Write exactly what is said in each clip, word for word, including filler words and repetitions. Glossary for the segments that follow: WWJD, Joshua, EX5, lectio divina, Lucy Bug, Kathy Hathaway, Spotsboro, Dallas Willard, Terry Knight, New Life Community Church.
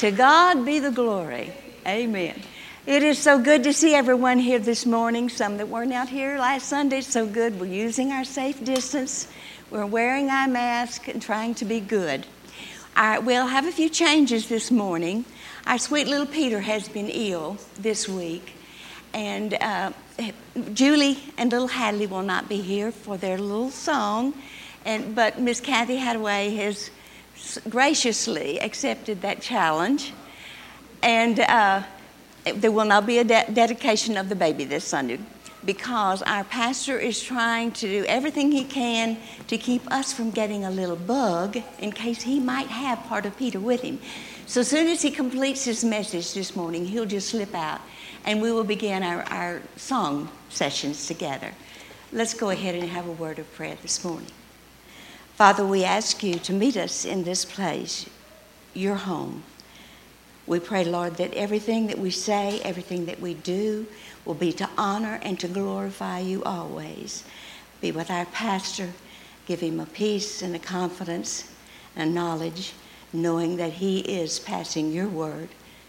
To God be the glory. Amen. It is so good to see everyone here this morning, some that weren't out here last Sunday. It's so good. We're using our safe distance. We're wearing our mask and trying to be good. All right, we'll have a few changes this morning. Our sweet little Peter has been ill this week. And uh, Julie and little Hadley will not be here for their little song. And but Miss Kathy Hathaway has graciously accepted that challenge. And uh, there will not be a de- dedication of the baby this Sunday, because our pastor is trying to do everything he can to keep us from getting a little bug in case he might have part of Peter with him. So as soon as he completes his message this morning, he'll just slip out, and we will begin our, our song sessions together. Let's go ahead and have a word of prayer this morning. Father, we ask you to meet us in this place, your home. We pray, Lord, that everything that we say, everything that we do, will be to honor and to glorify you always. Be with our pastor. Give him a peace and a confidence and knowledge, knowing that he is passing your word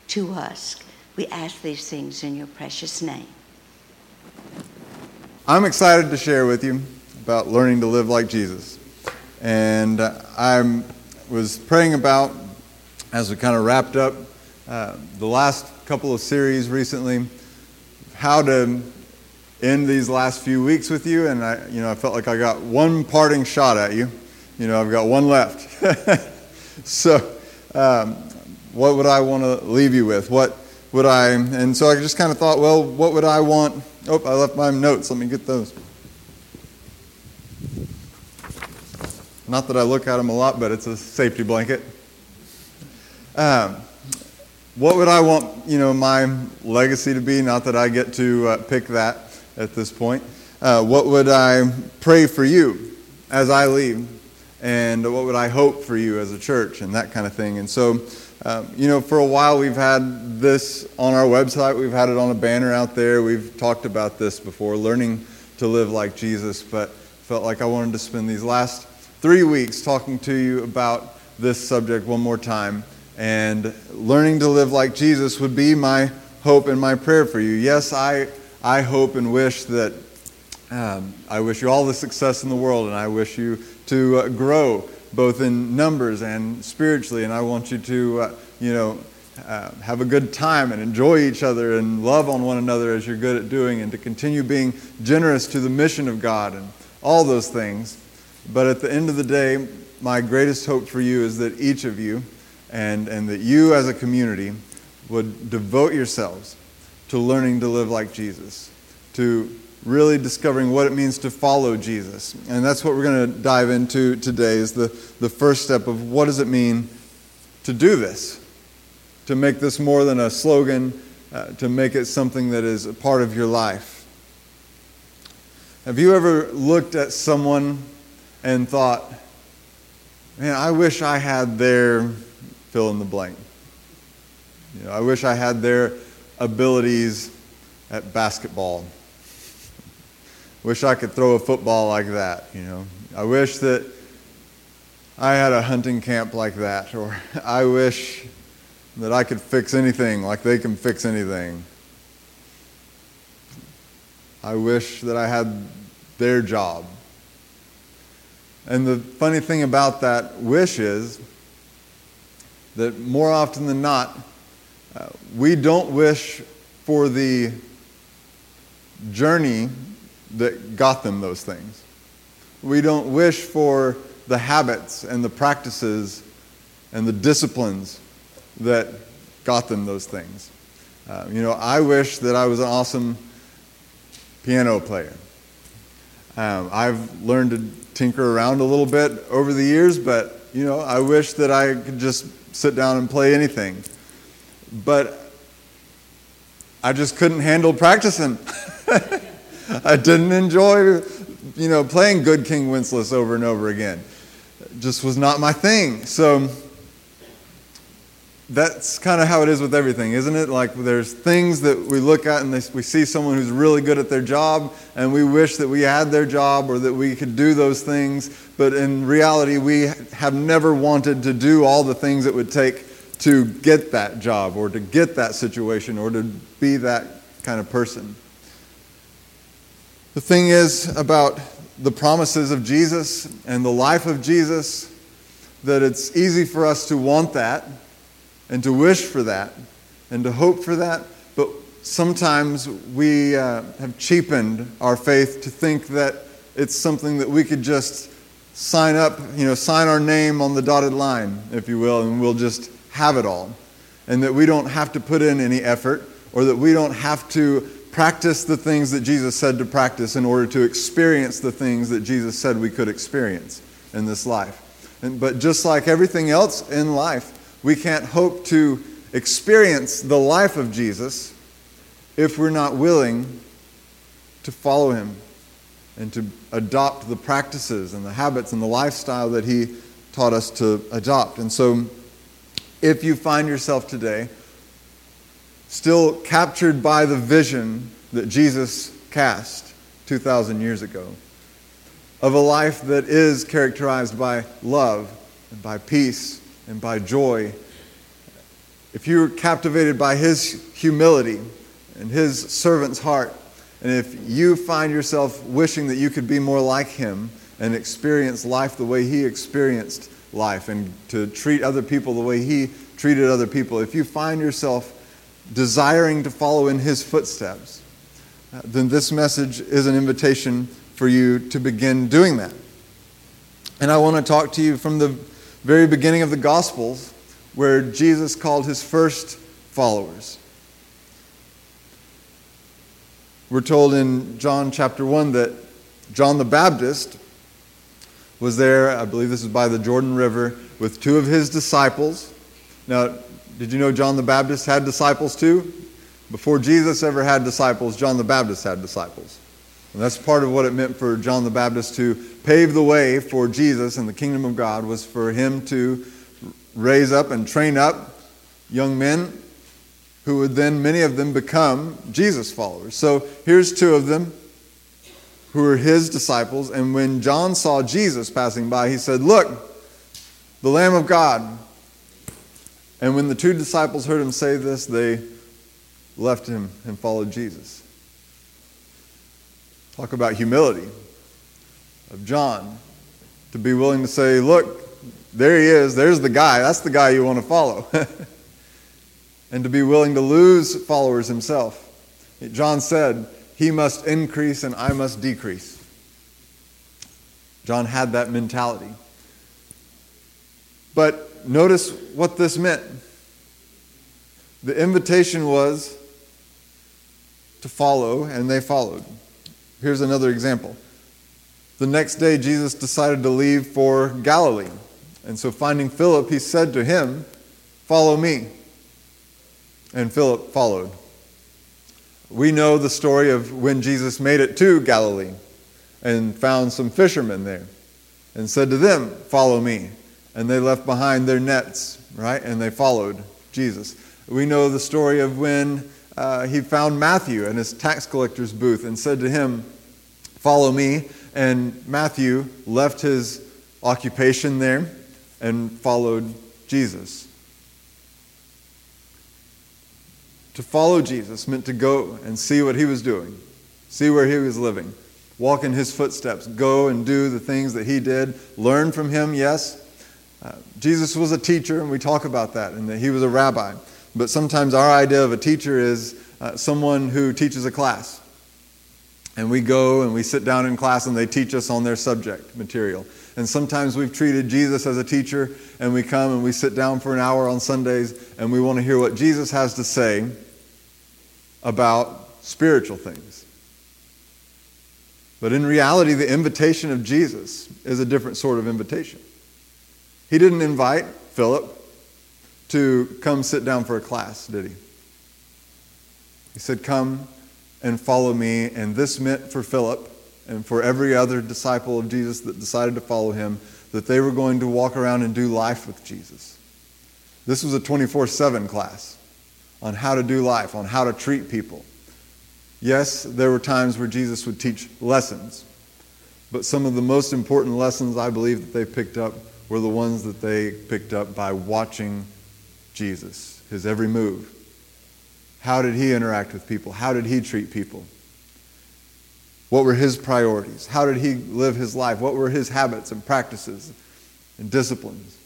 to us. We ask these things in your precious name. I'm excited to share with you about learning to live like Jesus. And I was praying about, as we kind of wrapped up uh, the last couple of series recently, how to end these last few weeks with you, and I, you know, I felt like I got one parting shot at you. You know, I've got one left. so, um, what would I want to leave you with? What would I? And so I just kind of thought, well, what would I want? Oh, I left my notes. Let me get those. Not that I look at them a lot, but it's a safety blanket. Um, What would I want, you know, my legacy to be? Not that I get to uh, pick that at this point. Uh, what would I pray for you as I leave? And what would I hope for you as a church and that kind of thing? And so, uh, you know, for a while we've had this on our website. We've had it on a banner out there. We've talked about this before, learning to live like Jesus. But felt like I wanted to spend these last three weeks talking to you about this subject one more time. And learning to live like Jesus would be my hope and my prayer for you. Yes, I I hope and wish that um, I wish you all the success in the world, and I wish you to uh, grow both in numbers and spiritually. And I want you to uh, you know uh, have a good time and enjoy each other and love on one another as you're good at doing, and to continue being generous to the mission of God and all those things. But at the end of the day, my greatest hope for you is that each of you. And, and that you as a community would devote yourselves to learning to live like Jesus, to really discovering what it means to follow Jesus. And that's what we're going to dive into today, is the, the first step of what does it mean to do this, to make this more than a slogan, uh, to make it something that is a part of your life. Have you ever looked at someone and thought, man, I wish I had their... fill in the blank. You know, I wish I had their abilities at basketball. Wish I could throw a football like that, you know. I wish that I had a hunting camp like that, or I wish that I could fix anything like they can fix anything. I wish that I had their job. And the funny thing about that wish is that more often than not, uh, we don't wish for the journey that got them those things. We don't wish for the habits and the practices and the disciplines that got them those things. Uh, you know, I wish that I was an awesome piano player. Um, I've learned to tinker around a little bit over the years, but, you know, I wish that I could just sit down and play anything. But I just couldn't handle practicing. I didn't enjoy, you know, playing Good King Wenceslas over and over again. It just was not my thing. So that's kind of how it is with everything, isn't it? Like there's things that we look at and we see someone who's really good at their job, and we wish that we had their job or that we could do those things. But in reality, we have never wanted to do all the things it would take to get that job or to get that situation or to be that kind of person. The thing is about the promises of Jesus and the life of Jesus that it's easy for us to want that and to wish for that and to hope for that, but sometimes we uh, have cheapened our faith to think that it's something that we could just sign up, you know, sign our name on the dotted line, if you will, and we'll just have it all. And that we don't have to put in any effort, or that we don't have to practice the things that Jesus said to practice in order to experience the things that Jesus said we could experience in this life. And, but just like everything else in life, we can't hope to experience the life of Jesus if we're not willing to follow him and to adopt the practices and the habits and the lifestyle that he taught us to adopt. And so if you find yourself today still captured by the vision that Jesus cast two thousand years ago of a life that is characterized by love and by peace and by joy, if you're captivated by his humility and his servant's heart, and if you find yourself wishing that you could be more like him and experience life the way he experienced life and to treat other people the way he treated other people, if you find yourself desiring to follow in his footsteps, then this message is an invitation for you to begin doing that. And I want to talk to you from the very beginning of the Gospels, where Jesus called his first followers. We're told in John chapter one that John the Baptist was there, I believe this is by the Jordan River, with two of his disciples. Now, did you know John the Baptist had disciples too? Before Jesus ever had disciples, John the Baptist had disciples. And that's part of what it meant for John the Baptist to pave the way for Jesus and the kingdom of God, was for him to raise up and train up young men who would then, many of them, become Jesus followers. So here's two of them who are his disciples. And when John saw Jesus passing by, he said, "Look, the Lamb of God." And when the two disciples heard him say this, they left him and followed Jesus. Talk about humility of John, to be willing to say, "Look, there he is, there's the guy, that's the guy you want to follow." And to be willing to lose followers himself. John said, "He must increase and I must decrease." John had that mentality. But notice what this meant. The invitation was to follow, and they followed. Here's another example. The next day, Jesus decided to leave for Galilee. And so finding Philip, he said to him, "Follow me." And Philip followed. We know the story of when Jesus made it to Galilee and found some fishermen there and said to them, "Follow me." And they left behind their nets, right? And they followed Jesus. We know the story of when uh, he found Matthew in his tax collector's booth and said to him, "Follow me." And Matthew left his occupation there and followed Jesus. To follow Jesus meant to go and see what he was doing, see where he was living, walk in his footsteps, go and do the things that he did, learn from him, yes. Uh, Jesus was a teacher, and we talk about that, and that he was a rabbi. But sometimes our idea of a teacher is uh, someone who teaches a class. And we go and we sit down in class and they teach us on their subject material. And sometimes we've treated Jesus as a teacher, and we come and we sit down for an hour on Sundays and we want to hear what Jesus has to say about spiritual things. But in reality, the invitation of Jesus is a different sort of invitation. He didn't invite Philip to come sit down for a class, did he? He said, "Come and follow me." And this meant for Philip and for every other disciple of Jesus that decided to follow him, that they were going to walk around and do life with Jesus. This was a twenty-four seven class on how to do life, on how to treat people. Yes, there were times where Jesus would teach lessons, but some of the most important lessons I believe that they picked up were the ones that they picked up by watching Jesus, his every move. How did he interact with people? How did he treat people? What were his priorities? How did he live his life? What were his habits and practices and disciplines?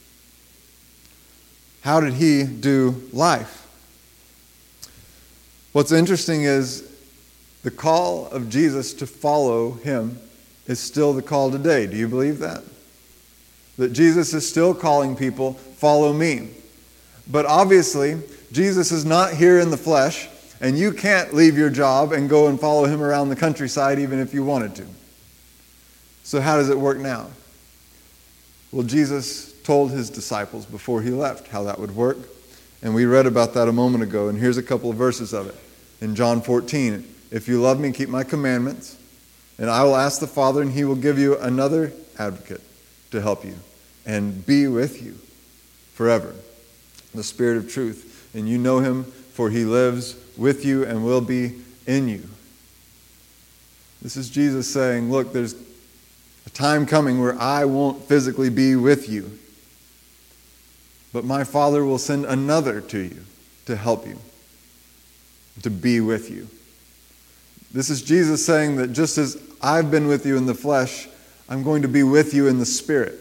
How did he do life? What's interesting is the call of Jesus to follow him is still the call today. Do you believe that? That Jesus is still calling people, follow me. But obviously, Jesus is not here in the flesh, and you can't leave your job and go and follow him around the countryside even if you wanted to. So how does it work now? Well, Jesus told his disciples before he left how that would work, and we read about that a moment ago, and here's a couple of verses of it. In John fourteen, if you love me, keep my commandments, and I will ask the Father, and he will give you another advocate to help you and be with you forever, the Spirit of truth. And you know him, for he lives with you and will be in you. This is Jesus saying, look, there's a time coming where I won't physically be with you, but my Father will send another to you to help you, to be with you. This is Jesus saying that just as I've been with you in the flesh, I'm going to be with you in the Spirit.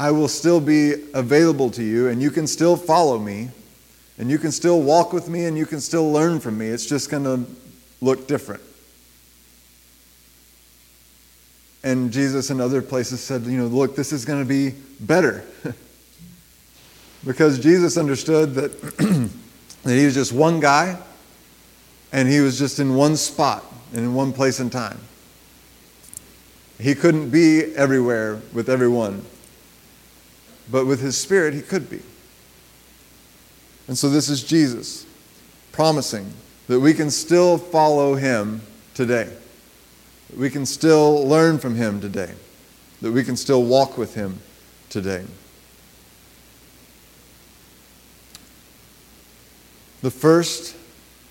I will still be available to you, and you can still follow me, and you can still walk with me, and you can still learn from me. It's just going to look different. And Jesus in other places said, you know, look, this is going to be better. Because Jesus understood that, that he was just one guy, and he was just in one spot and in one place and time. He couldn't be everywhere with everyone. But with his Spirit, he could be. And so this is Jesus promising that we can still follow him today. That we can still learn from him today. That we can still walk with him today. The first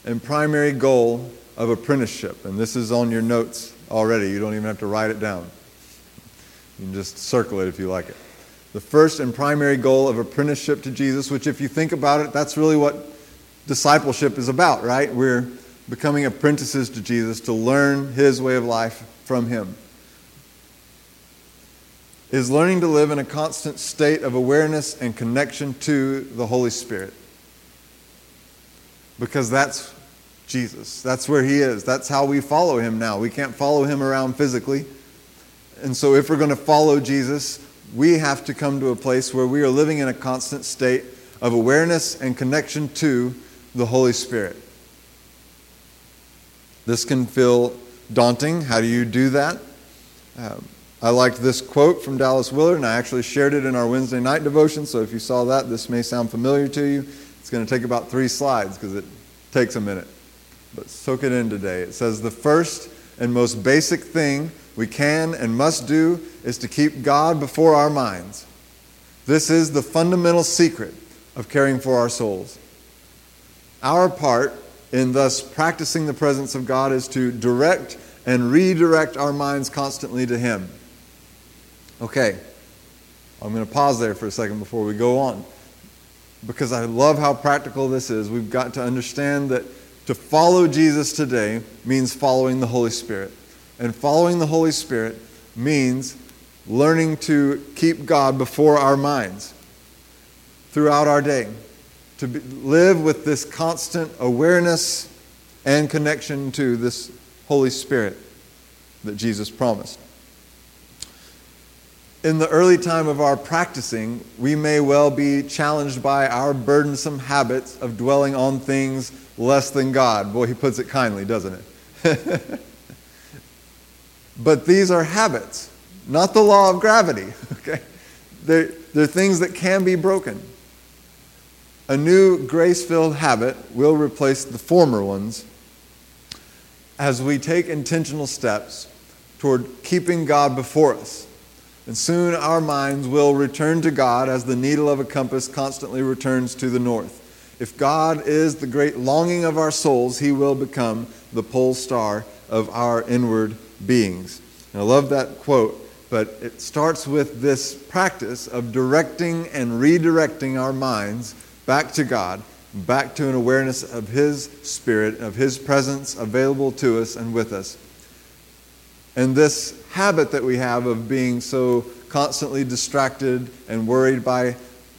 and primary goal of apprenticeship, and this is on your notes already. You don't even have to write it down. You can just circle it if you like it. The first and primary goal of apprenticeship to Jesus, which if you think about it, that's really what discipleship is about, right? We're becoming apprentices to Jesus to learn his way of life from him. Is learning to live in a constant state of awareness and connection to the Holy Spirit. Because that's Jesus. That's where he is. That's how we follow him now. We can't follow him around physically. And so if we're going to follow Jesus, we have to come to a place where we are living in a constant state of awareness and connection to the Holy Spirit. This can feel daunting. How do you do that? Um, I liked this quote from Dallas Willard, and I actually shared it in our Wednesday night devotion, so if you saw that, this may sound familiar to you. It's going to take about three slides because it takes a minute. But soak it in today. It says, the first and most basic thing we can and must do is to keep God before our minds. This is the fundamental secret of caring for our souls. Our part in thus practicing the presence of God is to direct and redirect our minds constantly to him. Okay, I'm going to pause there for a second before we go on, because I love how practical this is. We've got to understand that to follow Jesus today means following the Holy Spirit. And following the Holy Spirit means learning to keep God before our minds throughout our day, to be, live with this constant awareness and connection to this Holy Spirit that Jesus promised. In the early time of our practicing, we may well be challenged by our burdensome habits of dwelling on things less than God. Boy, he puts it kindly, doesn't it? But these are habits, not the law of gravity. Okay, they're, they're things that can be broken. A new grace-filled habit will replace the former ones as we take intentional steps toward keeping God before us. And soon our minds will return to God as the needle of a compass constantly returns to the north. If God is the great longing of our souls, he will become the pole star of our inward beings. And I love that quote but it starts with this practice of directing and redirecting our minds back to God, back to an awareness of His Spirit, of His presence available to us and with us. And this habit that we have of being so constantly distracted and worried by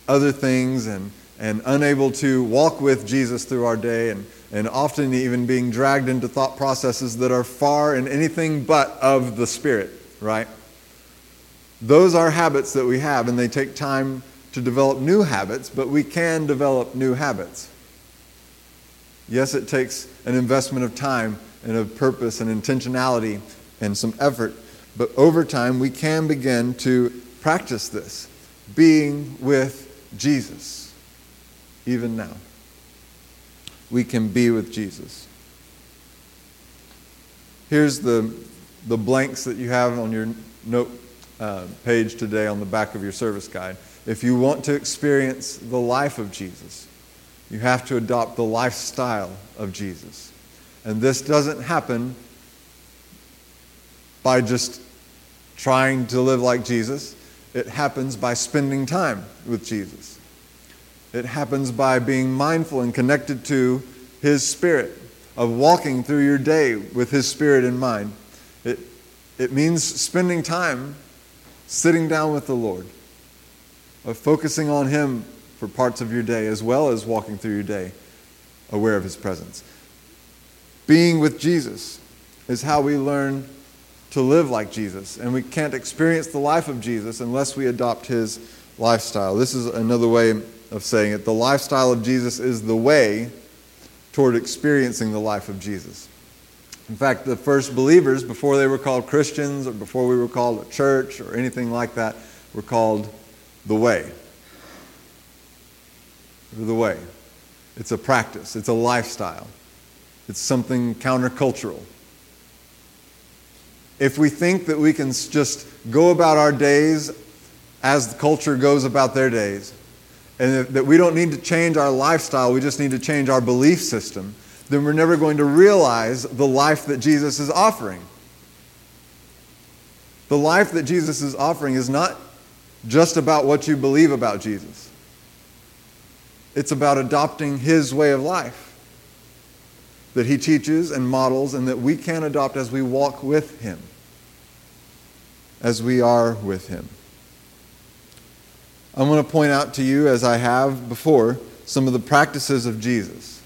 other things and, and unable to walk with Jesus through our day, and, and often even being dragged into thought processes that are far and anything but of the Spirit, right? Those are habits that we have, and they take time to develop new habits, but we can develop new habits. Yes, it takes an investment of time and of purpose and intentionality and some effort, but over time we can begin to practice this, being with Jesus. Even now, we can be with Jesus. Here's the, the blanks that you have on your note uh, page today on the back of your service guide. If you want to experience the life of Jesus, you have to adopt the lifestyle of Jesus. And this doesn't happen by just trying to live like Jesus. It happens by spending time with Jesus. It happens by being mindful and connected to His Spirit, of walking through your day with His Spirit in mind. It, it means spending time sitting down with the Lord, of focusing on Him for parts of your day as well as walking through your day aware of His presence. Being with Jesus is how we learn to live like Jesus, and we can't experience the life of Jesus unless we adopt His lifestyle. This is another way of saying it. The lifestyle of Jesus is the way toward experiencing the life of Jesus. In fact, the first believers, before they were called Christians or before we were called a church or anything like that, were called the way. The way. It's a practice. It's a lifestyle. It's something countercultural. If we think that we can just go about our days as the culture goes about their days, and that we don't need to change our lifestyle, we just need to change our belief system, then we're never going to realize the life that Jesus is offering. The life that Jesus is offering is not just about what you believe about Jesus. It's about adopting His way of life that He teaches and models, and that we can adopt as we walk with Him, as we are with Him. I want to point out to you, as I have before, some of the practices of Jesus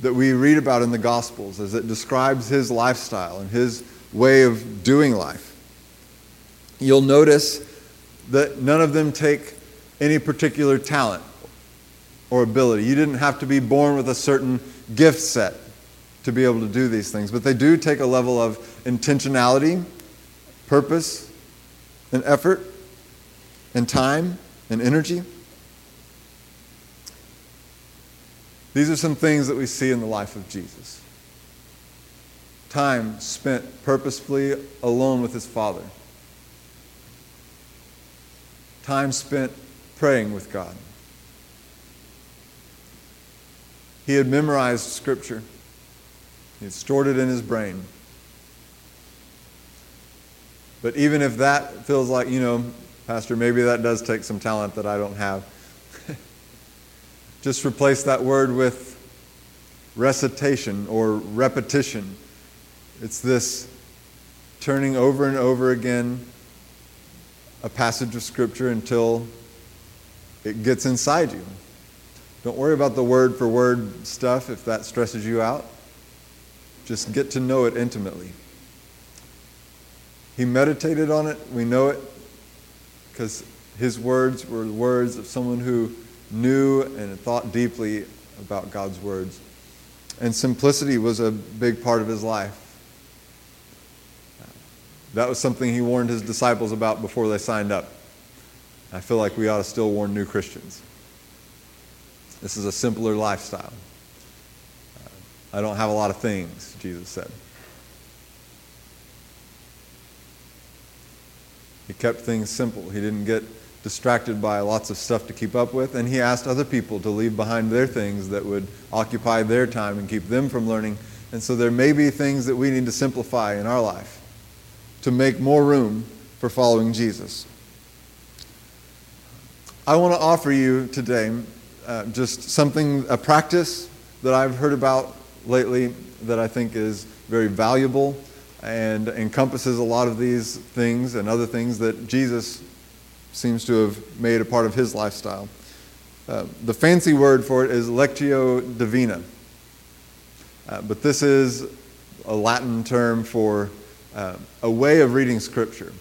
that we read about in the Gospels as it describes His lifestyle and His way of doing life. You'll notice that none of them take any particular talent or ability. You didn't have to be born with a certain gift set to be able to do these things, but they do take a level of intentionality, purpose, and effort, and time, and energy. These are some things that we see in the life of Jesus. Time spent purposefully alone with His Father. Time spent praying with God. He had memorized Scripture. He had stored it in His brain. But even if that feels like, you know, Pastor, maybe that does take some talent that I don't have, just replace that word with recitation or repetition. It's this turning over and over again a passage of Scripture until it gets inside you. Don't worry about the word-for-word stuff if that stresses you out. Just get to know it intimately. He meditated on it. We know it because His words were the words of someone who knew and thought deeply about God's words. And simplicity was a big part of His life. That was something He warned His disciples about before they signed up. I feel like we ought to still warn new Christians. This is a simpler lifestyle. I don't have a lot of things, Jesus said. He kept things simple. He didn't get distracted by lots of stuff to keep up with, and He asked other people to leave behind their things that would occupy their time and keep them from learning. And so there may be things that we need to simplify in our life to make more room for following Jesus. I want to offer you today uh, just something, a practice that I've heard about lately that I think is very valuable and encompasses a lot of these things and other things that Jesus seems to have made a part of his lifestyle. Uh, the fancy word for it is lectio divina. Uh, but this is a Latin term for uh, a way of reading Scripture,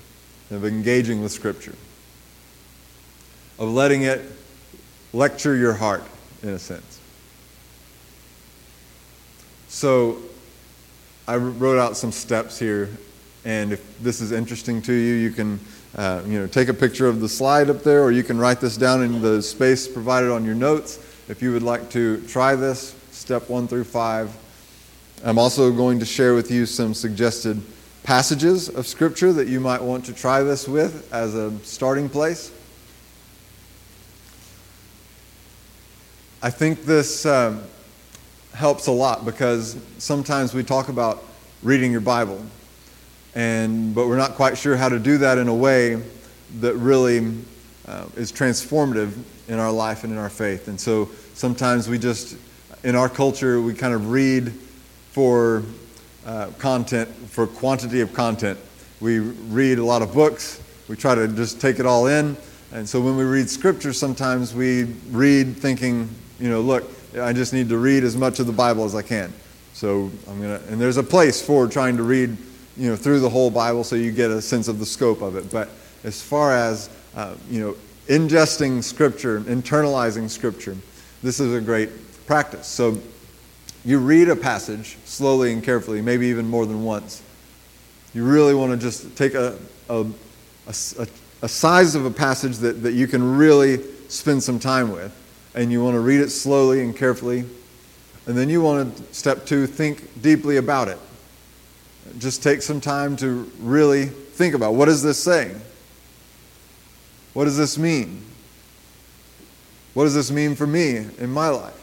of engaging with Scripture, of letting it lecture your heart, in a sense. So I wrote out some steps here, and if this is interesting to you, you can uh, you know, take a picture of the slide up there, or you can write this down in the space provided on your notes if you would like to try this, step one through five. I'm also going to share with you some suggested passages of Scripture that you might want to try this with as a starting place. I think this um, helps a lot, because sometimes we talk about reading your Bible, and but we're not quite sure how to do that in a way that really uh, is transformative in our life and in our faith. And so sometimes we just, in our culture, we kind of read for uh, content, for quantity of content. We read a lot of books. We try to just take it all in. And so when we read Scripture, sometimes we read thinking, you know, look, I just need to read as much of the Bible as I can. So I'm going to, and there's a place for trying to read, you know, through the whole Bible so you get a sense of the scope of it. But as far as, uh, you know, ingesting Scripture, internalizing Scripture, this is a great practice. So you read a passage slowly and carefully, maybe even more than once. You really want to just take a a, a, a size of a passage that, that you can really spend some time with, and you want to read it slowly and carefully. And then you want to, step two, think deeply about it. Just take some time to really think about, what is this saying? What does this mean? What does this mean for me in my life?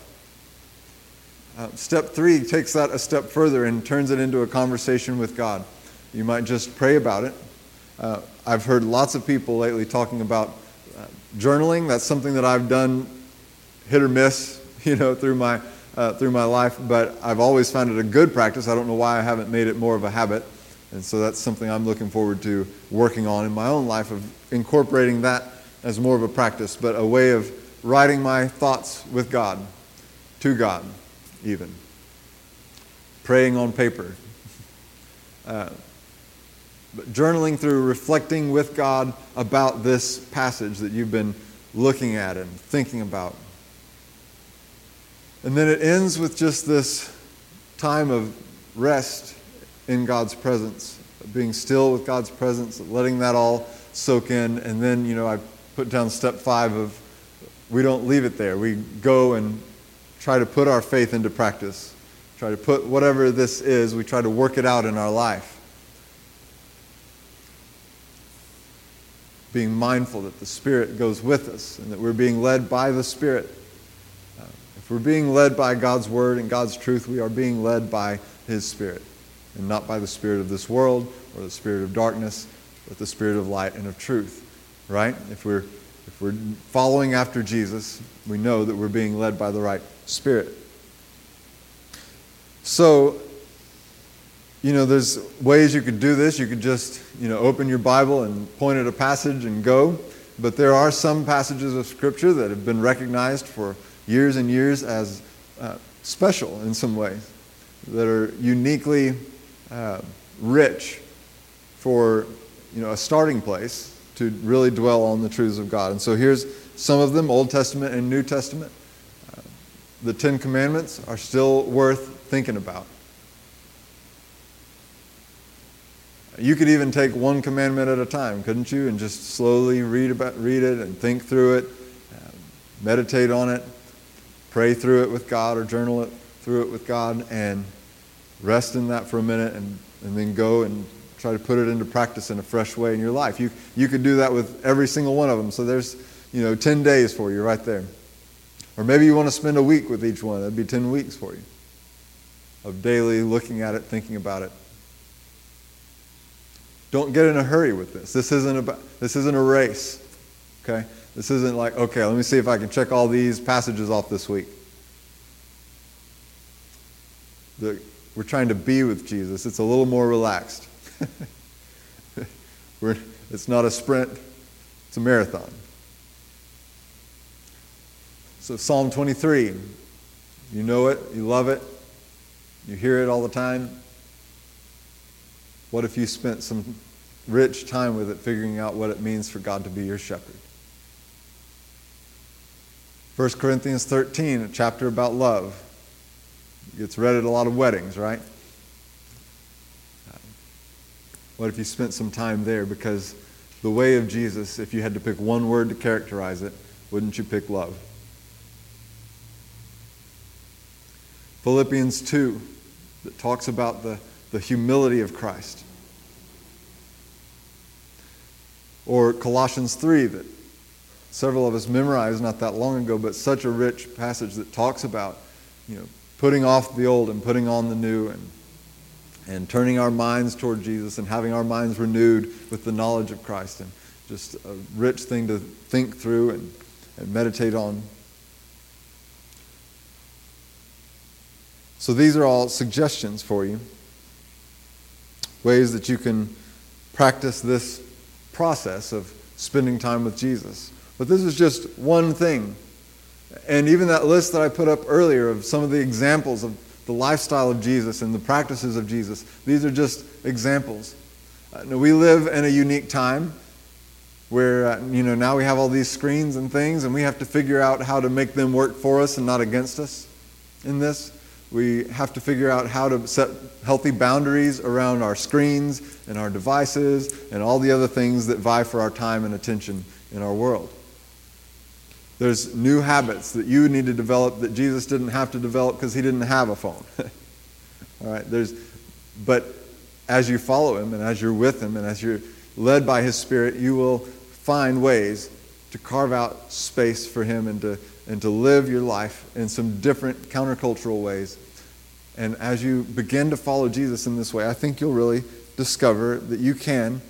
Uh, step three takes that a step further and turns it into a conversation with God. You might just pray about it. Uh, I've heard lots of people lately talking about uh, journaling. That's something that I've done hit or miss, you know, through my uh, through my life. But I've always found it a good practice. I don't know why I haven't made it more of a habit. And so that's something I'm looking forward to working on in my own life, of incorporating that as more of a practice, but a way of writing my thoughts with God, to God. Even praying on paper, uh, but journaling through reflecting with God about this passage that you've been looking at and thinking about. And then it ends with just this time of rest in God's presence, being still with God's presence, letting that all soak in. And then, you know, I put down step five of, we don't leave it there. We go and try to put our faith into practice. Try to put whatever this is, we try to work it out in our life. Being mindful that the Spirit goes with us and that we're being led by the Spirit. Uh, if we're being led by God's Word and God's truth, we are being led by His Spirit, and not by the spirit of this world or the spirit of darkness, but the Spirit of light and of truth, right? If we're If we're following after Jesus, we know that we're being led by the right Spirit. So, you know, there's ways you could do this. You could just, you know, open your Bible and point at a passage and go. But there are some passages of Scripture that have been recognized for years and years as uh, special in some ways, that are uniquely uh, rich for, you know, a starting place to really dwell on the truths of God. And so here's some of them, Old Testament and New Testament. Uh, the Ten Commandments are still worth thinking about. You could even take one commandment at a time, couldn't you? And just slowly read about, read it and think through it, uh, meditate on it, pray through it with God, or journal it through it with God, and rest in that for a minute, and, and then go and try to put it into practice in a fresh way in your life. You you could do that with every single one of them. So there's, you know, ten days for you right there. Or maybe you want to spend a week with each one. That'd be ten weeks for you of daily looking at it, thinking about it. Don't get in a hurry with this. This isn't about, this isn't a race. Okay? This isn't like, okay, let me see if I can check all these passages off this week. The, we're trying to be with Jesus. It's a little more relaxed. we're, it's not a sprint. It's a marathon. So Psalm twenty-three, you know it, you love it, you hear it all the time. What if you spent some rich time with it, figuring out what it means for God to be your shepherd? First Corinthians thirteen, a chapter about love. It gets read at a lot of weddings, right? What if you spent some time there? Because the way of Jesus, if you had to pick one word to characterize it, wouldn't you pick love? Philippians two, that talks about the, the humility of Christ. Or Colossians three, that several of us memorized not that long ago, but such a rich passage that talks about, you know, putting off the old and putting on the new, and and turning our minds toward Jesus and having our minds renewed with the knowledge of Christ, and just a rich thing to think through and, and meditate on. So these are all suggestions for you, ways that you can practice this process of spending time with Jesus. But this is just one thing. And even that list that I put up earlier of some of the examples of the lifestyle of Jesus and the practices of Jesus, these are just examples. Uh, now we live in a unique time where, uh, you know, now we have all these screens and things, and we have to figure out how to make them work for us and not against us in this. We have to figure out how to set healthy boundaries around our screens and our devices and all the other things that vie for our time and attention in our world. There's new habits that you need to develop that Jesus didn't have to develop because he didn't have a phone. All right, there's, but as you follow him and as you're with him and as you're led by his Spirit, you will find ways to carve out space for him and to, and to live your life in some different countercultural ways. And as you begin to follow Jesus in this way, I think you'll really discover that you can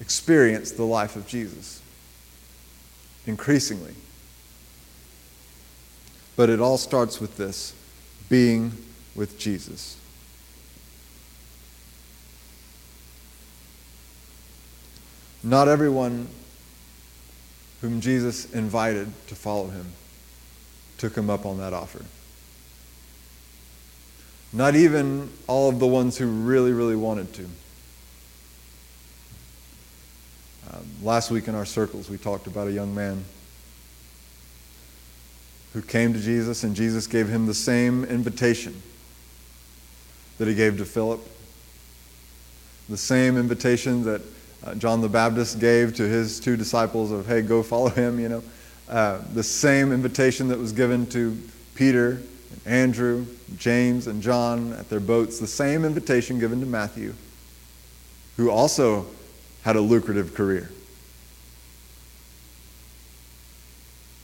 experience the life of Jesus. Increasingly. But it all starts with this, being with Jesus. Not everyone whom Jesus invited to follow him took him up on that offer. Not even all of the ones who really, really wanted to. Um, last week in our circles, we talked about a young man who came to Jesus, and Jesus gave him the same invitation that he gave to Philip, the same invitation that uh, John the Baptist gave to his two disciples of, hey, go follow him, you know, uh, the same invitation that was given to Peter and Andrew, James and John at their boats, the same invitation given to Matthew, who also had a lucrative career.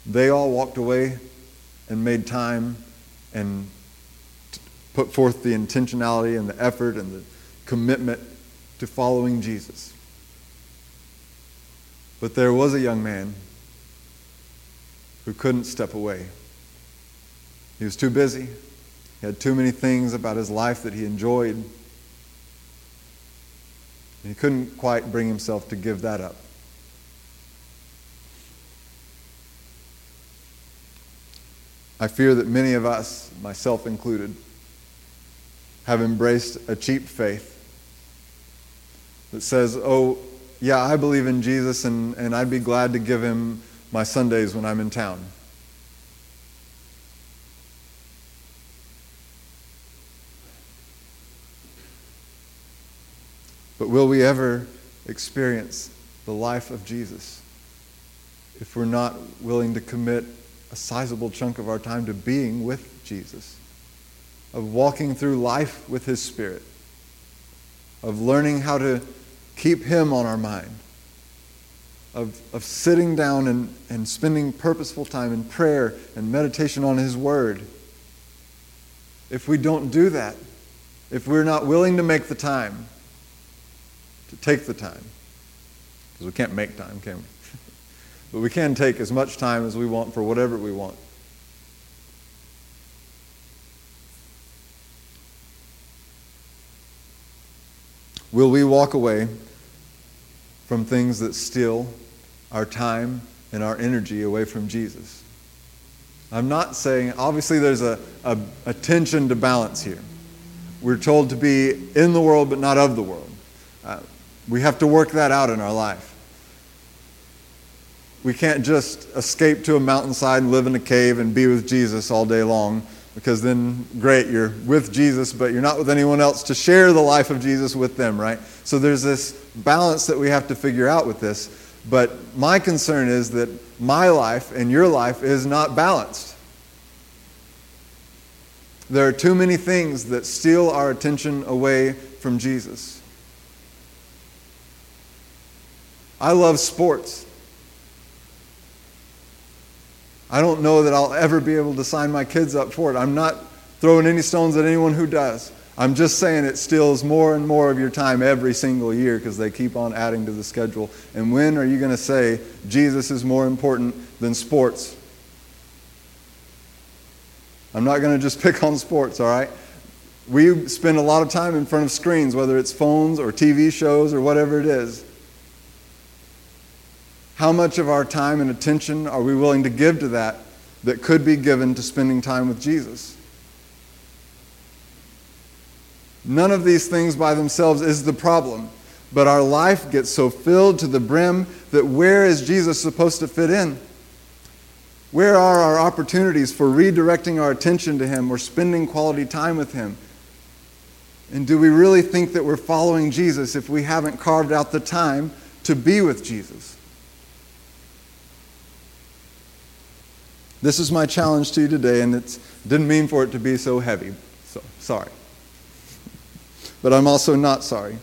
They all walked away and made time and t- put forth the intentionality and the effort and the commitment to following Jesus. But there was a young man who couldn't step away. He was too busy. He had too many things about his life that he enjoyed. He couldn't quite bring himself to give that up. I fear that many of us, myself included, have embraced a cheap faith that says, oh, yeah, I believe in Jesus, and, and I'd be glad to give him my Sundays when I'm in town. But will we ever experience the life of Jesus if we're not willing to commit a sizable chunk of our time to being with Jesus, of walking through life with his Spirit, of learning how to keep him on our mind, of, of sitting down and, and spending purposeful time in prayer and meditation on his word? If we don't do that, if we're not willing to make the time to take the time, because we can't make time, can we? But we can take as much time as we want for whatever we want. Will we walk away from things that steal our time and our energy away from Jesus? I'm not saying, obviously there's a, a, a tension to balance here. We're told to be in the world but not of the world. Uh, we have to work that out in our life. We can't just escape to a mountainside and live in a cave and be with Jesus all day long, because then, great, you're with Jesus, but you're not with anyone else to share the life of Jesus with them, right? So there's this balance that we have to figure out with this. But my concern is that my life and your life is not balanced. There are too many things that steal our attention away from Jesus. I love sports. I don't know that I'll ever be able to sign my kids up for it. I'm not throwing any stones at anyone who does. I'm just saying it steals more and more of your time every single year, because they keep on adding to the schedule. And when are you going to say Jesus is more important than sports? I'm not going to just pick on sports, all right? We spend a lot of time in front of screens, whether it's phones or T V shows or whatever it is. How much of our time and attention are we willing to give to that that could be given to spending time with Jesus? None of these things by themselves is the problem, but our life gets so filled to the brim that where is Jesus supposed to fit in? Where are our opportunities for redirecting our attention to Him or spending quality time with Him? And do we really think that we're following Jesus if we haven't carved out the time to be with Jesus? This is my challenge to you today, and it didn't mean for it to be so heavy, so sorry. But I'm also not sorry.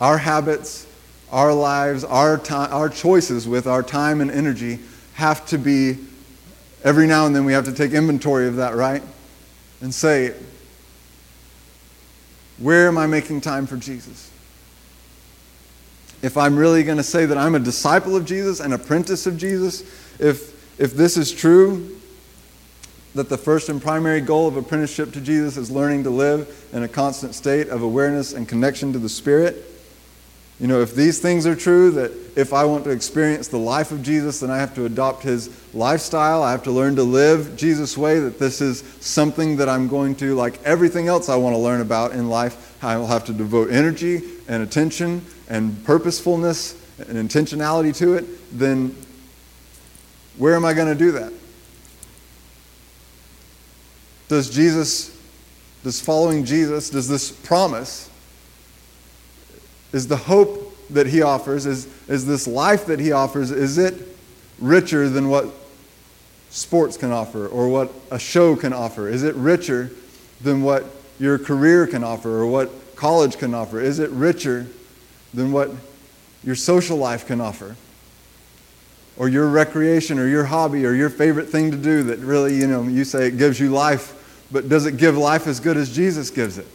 Our habits, our lives, our time, our choices with our time and energy have to be, every now and then we have to take inventory of that, right? And say, where am I making time for Jesus? If I'm really going to say that I'm a disciple of Jesus, an apprentice of Jesus, if if this is true, that the first and primary goal of apprenticeship to Jesus is learning to live in a constant state of awareness and connection to the Spirit, you know, if these things are true, that if I want to experience the life of Jesus, then I have to adopt His lifestyle, I have to learn to live Jesus' way, that this is something that I'm going to, like everything else I want to learn about in life, I will have to devote energy and attention and purposefulness and intentionality to it, then where am I going to do that? Does Jesus, does following Jesus, does this promise, is the hope that He offers, is, is this life that He offers, is it richer than what sports can offer or what a show can offer? Is it richer than what your career can offer or what college can offer? Is it richer than what your social life can offer, or your recreation, or your hobby, or your favorite thing to do that really, you know, you say it gives you life, but does it give life as good as Jesus gives it?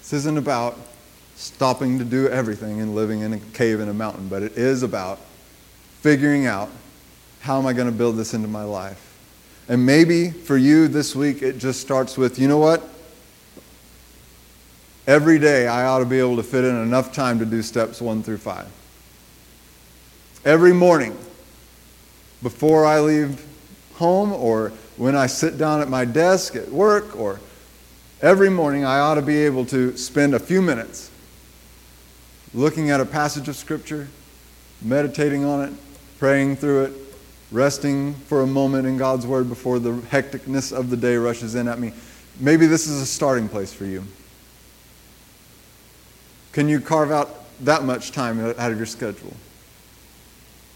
This isn't about stopping to do everything and living in a cave in a mountain, but it is about figuring out, how am I going to build this into my life? And maybe for you this week, it just starts with, you know what? Every day I ought to be able to fit in enough time to do steps one through five. Every morning, before I leave home or when I sit down at my desk at work, or every morning I ought to be able to spend a few minutes looking at a passage of Scripture, meditating on it, praying through it, resting for a moment in God's Word before the hecticness of the day rushes in at me. Maybe this is a starting place for you. Can you carve out that much time out of your schedule?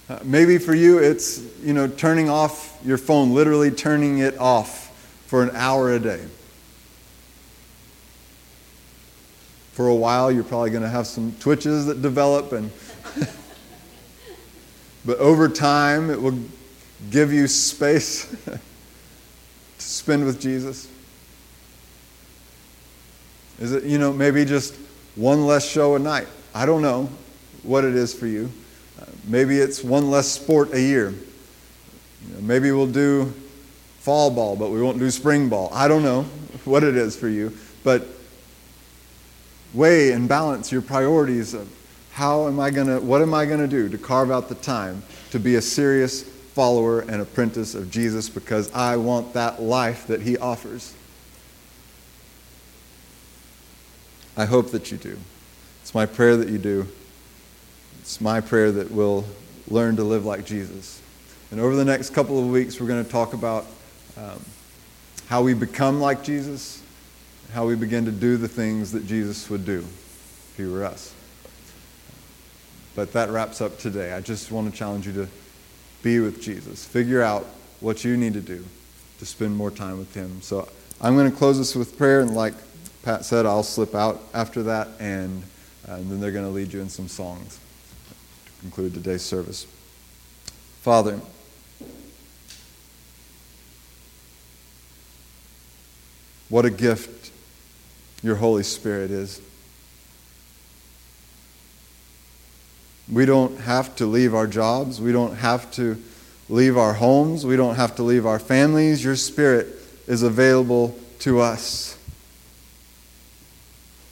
Uh, maybe for you it's, you know, turning off your phone, literally turning it off for an hour a day. For a while you're probably going to have some twitches that develop, and but over time it will give you space spend with Jesus? Is it, you know, maybe just one less show a night? I don't know what it is for you. Uh, maybe it's one less sport a year. You know, maybe we'll do fall ball, but we won't do spring ball. I don't know what it is for you, but weigh and balance your priorities of how am I going to, what am I going to do to carve out the time to be a serious follower and apprentice of Jesus, because I want that life that he offers. I hope that you do. It's my prayer that you do. It's my prayer that we'll learn to live like Jesus. And over the next couple of weeks, we're going to talk about um, how we become like Jesus, how we begin to do the things that Jesus would do if he were us. But that wraps up today. I just want to challenge you to be with Jesus. Figure out what you need to do to spend more time with him. So I'm going to close this with prayer, and like Pat said, I'll slip out after that, and, uh, and then they're going to lead you in some songs to conclude today's service. Father, what a gift your Holy Spirit is. We don't have to leave our jobs. We don't have to leave our homes. We don't have to leave our families. Your Spirit is available to us.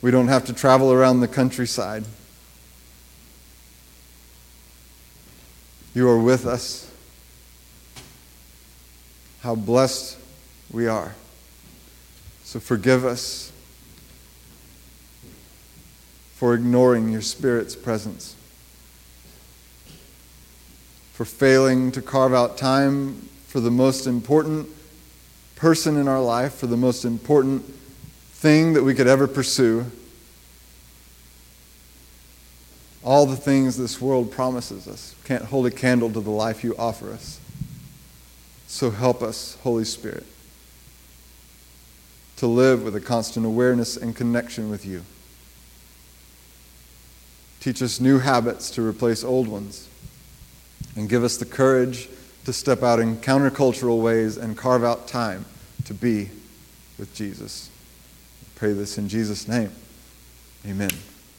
We don't have to travel around the countryside. You are with us. How blessed we are. So forgive us for ignoring your Spirit's presence, for failing to carve out time for the most important person in our life, for the most important thing that we could ever pursue. All the things this world promises us can't hold a candle to the life you offer us. So help us, Holy Spirit, to live with a constant awareness and connection with you. Teach us new habits to replace old ones, and give us the courage to step out in countercultural ways and carve out time to be with Jesus. I pray this in Jesus' name. Amen.